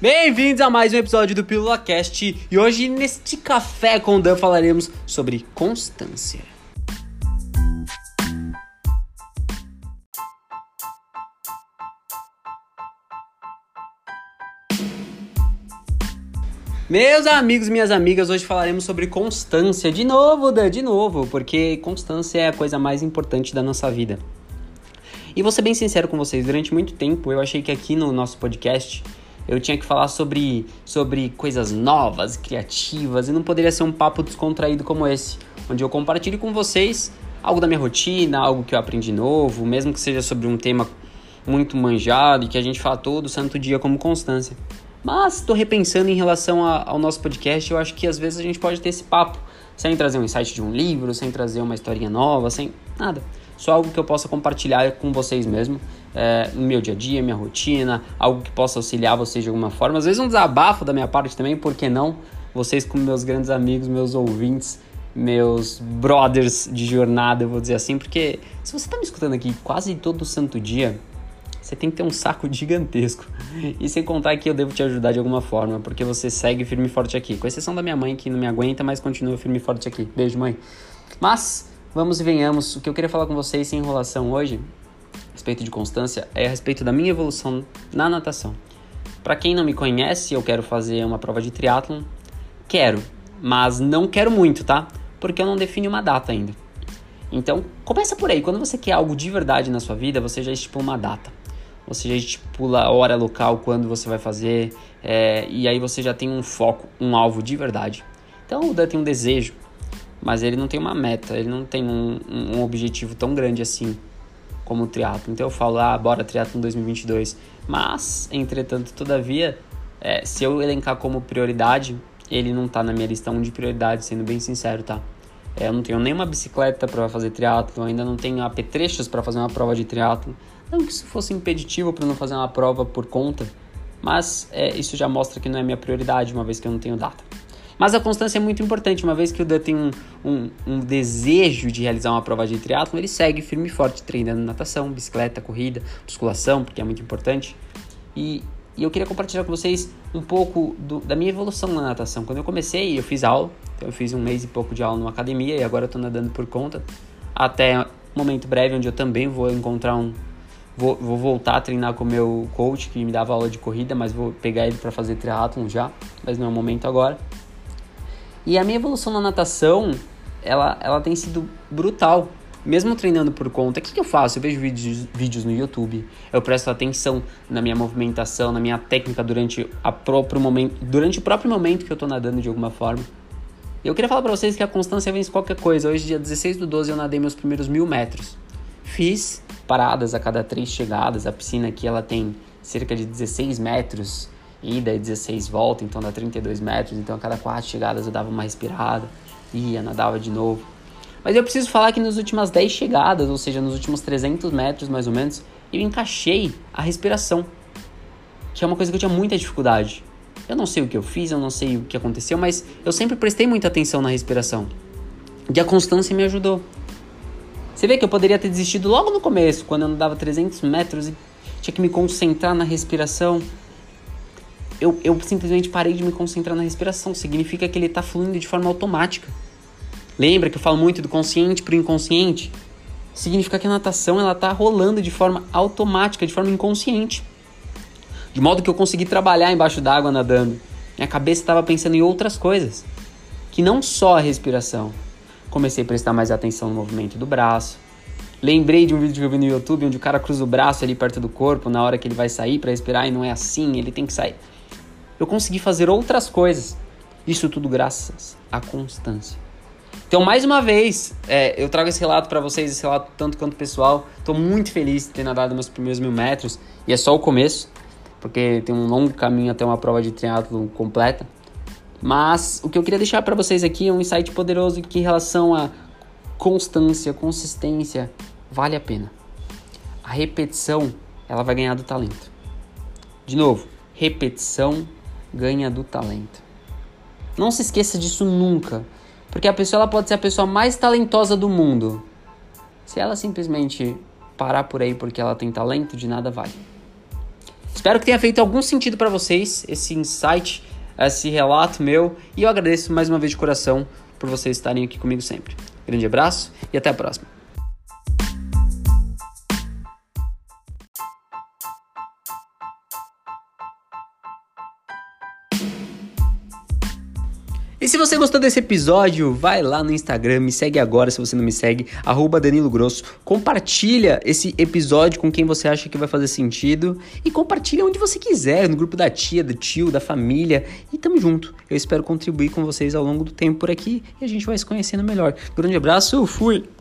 Bem-vindos a mais um episódio do PílulaCast e hoje neste Café com o Dan falaremos sobre constância. Meus amigos, minhas amigas, hoje falaremos sobre constância. De novo, Dan, de novo, porque constância é a coisa mais importante da nossa vida. E vou ser bem sincero com vocês, durante muito tempo eu achei que aqui no nosso podcast eu tinha que falar sobre coisas novas, criativas, e não poderia ser um papo descontraído como esse, onde eu compartilho com vocês algo da minha rotina, algo que eu aprendi novo, mesmo que seja sobre um tema muito manjado e que a gente fala todo santo dia como constância. Mas estou repensando em relação ao nosso podcast, eu acho que às vezes a gente pode ter esse papo, sem trazer um insight de um livro, sem trazer uma historinha nova, sem nada. Só algo que eu possa compartilhar com vocês mesmo, no meu dia a dia, minha rotina, algo que possa auxiliar vocês de alguma forma. Às vezes um desabafo da minha parte também, por que não? Vocês como meus grandes amigos, meus ouvintes, meus brothers de jornada, eu vou dizer assim, porque se você tá me escutando aqui quase todo santo dia, você tem que ter um saco gigantesco. E sem contar que eu devo te ajudar de alguma forma, porque você segue firme e forte aqui. Com exceção da minha mãe, que não me aguenta, mas continua firme e forte aqui. Beijo, mãe. Mas vamos e venhamos, o que eu queria falar com vocês sem enrolação hoje, a respeito de constância, é a respeito da minha evolução na natação. Pra quem não me conhece, eu quero fazer uma prova de triatlon, quero, mas não quero muito, tá? Porque eu não defini uma data ainda. Então, começa por aí, quando você quer algo de verdade na sua vida, você já estipula uma data. Você já estipula a hora, local, quando você vai fazer, e aí você já tem um foco, um alvo de verdade. Então, o Dan tem um desejo, mas ele não tem uma meta, ele não tem um objetivo tão grande assim como o triatlon. Então eu falo, bora triatlon 2022. Mas, entretanto, todavia, se eu elencar como prioridade, ele não tá na minha lista 1 de prioridade, sendo bem sincero, tá? Eu não tenho nenhuma bicicleta para fazer triatlon, ainda não tenho apetrechos para fazer uma prova de triatlon. Não que isso fosse impeditivo para não fazer uma prova por conta, mas isso já mostra que não é minha prioridade, uma vez que eu não tenho data. Mas a constância é muito importante, uma vez que o Dan tem um desejo de realizar uma prova de triatlon, ele segue firme e forte treinando natação, bicicleta, corrida, musculação, porque é muito importante. E eu queria compartilhar com vocês um pouco da minha evolução na natação. Quando eu comecei, eu fiz aula, então eu fiz um mês e pouco de aula numa academia e agora eu tô nadando por conta, até um momento breve onde eu também vou encontrar vou voltar a treinar com o meu coach, que me dava aula de corrida, mas vou pegar ele para fazer triatlon já, mas não é o momento agora. E a minha evolução na natação, ela tem sido brutal. Mesmo treinando por conta, o que eu faço? Eu vejo vídeos no YouTube, eu presto atenção na minha movimentação, na minha técnica durante o próprio momento que eu tô nadando de alguma forma. E eu queria falar pra vocês que a constância vence qualquer coisa. Hoje, dia 16/12, eu nadei meus primeiros 1.000 metros. Fiz paradas a cada 3 chegadas. A piscina aqui, ela tem cerca de 16 metros... ida e 16 volta, então dá 32 metros, então a cada 4 chegadas eu dava uma respirada, ia, nadava de novo. Mas eu preciso falar que nas últimas 10 chegadas, ou seja, nos últimos 300 metros mais ou menos, eu encaixei a respiração, que é uma coisa que eu tinha muita dificuldade. Eu não sei o que eu fiz, eu não sei o que aconteceu, mas eu sempre prestei muita atenção na respiração, e a constância me ajudou. Você vê que eu poderia ter desistido logo no começo, quando eu nadava 300 metros e tinha que me concentrar na respiração. Eu simplesmente parei de me concentrar na respiração. Significa que ele está fluindo de forma automática. Lembra que eu falo muito do consciente para o inconsciente? Significa que a natação está rolando de forma automática, de forma inconsciente. De modo que eu consegui trabalhar embaixo d'água nadando. Minha cabeça estava pensando em outras coisas, que não só a respiração. Comecei a prestar mais atenção no movimento do braço. Lembrei de um vídeo que eu vi no YouTube, onde o cara cruza o braço ali perto do corpo, na hora que ele vai sair para respirar, e não é assim, ele tem que sair. Eu consegui fazer outras coisas. Isso tudo graças à constância. Então, mais uma vez, eu trago esse relato para vocês, esse relato tanto quanto pessoal. Estou muito feliz de ter nadado meus primeiros 1.000 metros. E é só o começo, porque tem um longo caminho até uma prova de triatlo completa. Mas o que eu queria deixar para vocês aqui é um insight poderoso que em relação à constância, consistência, vale a pena. A repetição, ela vai ganhar do talento. De novo, repetição ganha do talento. Não se esqueça disso nunca, porque a pessoa ela pode ser a pessoa mais talentosa do mundo. Se ela simplesmente parar por aí porque ela tem talento, de nada vale. Espero que tenha feito algum sentido para vocês esse insight, esse relato meu, e eu agradeço mais uma vez de coração por vocês estarem aqui comigo sempre. Grande abraço e até a próxima. E se você gostou desse episódio, vai lá no Instagram, me segue agora se você não me segue, @Danilo Grosso. Compartilha esse episódio com quem você acha que vai fazer sentido e compartilha onde você quiser, no grupo da tia, do tio, da família, e tamo junto. Eu espero contribuir com vocês ao longo do tempo por aqui e a gente vai se conhecendo melhor. Grande abraço, fui!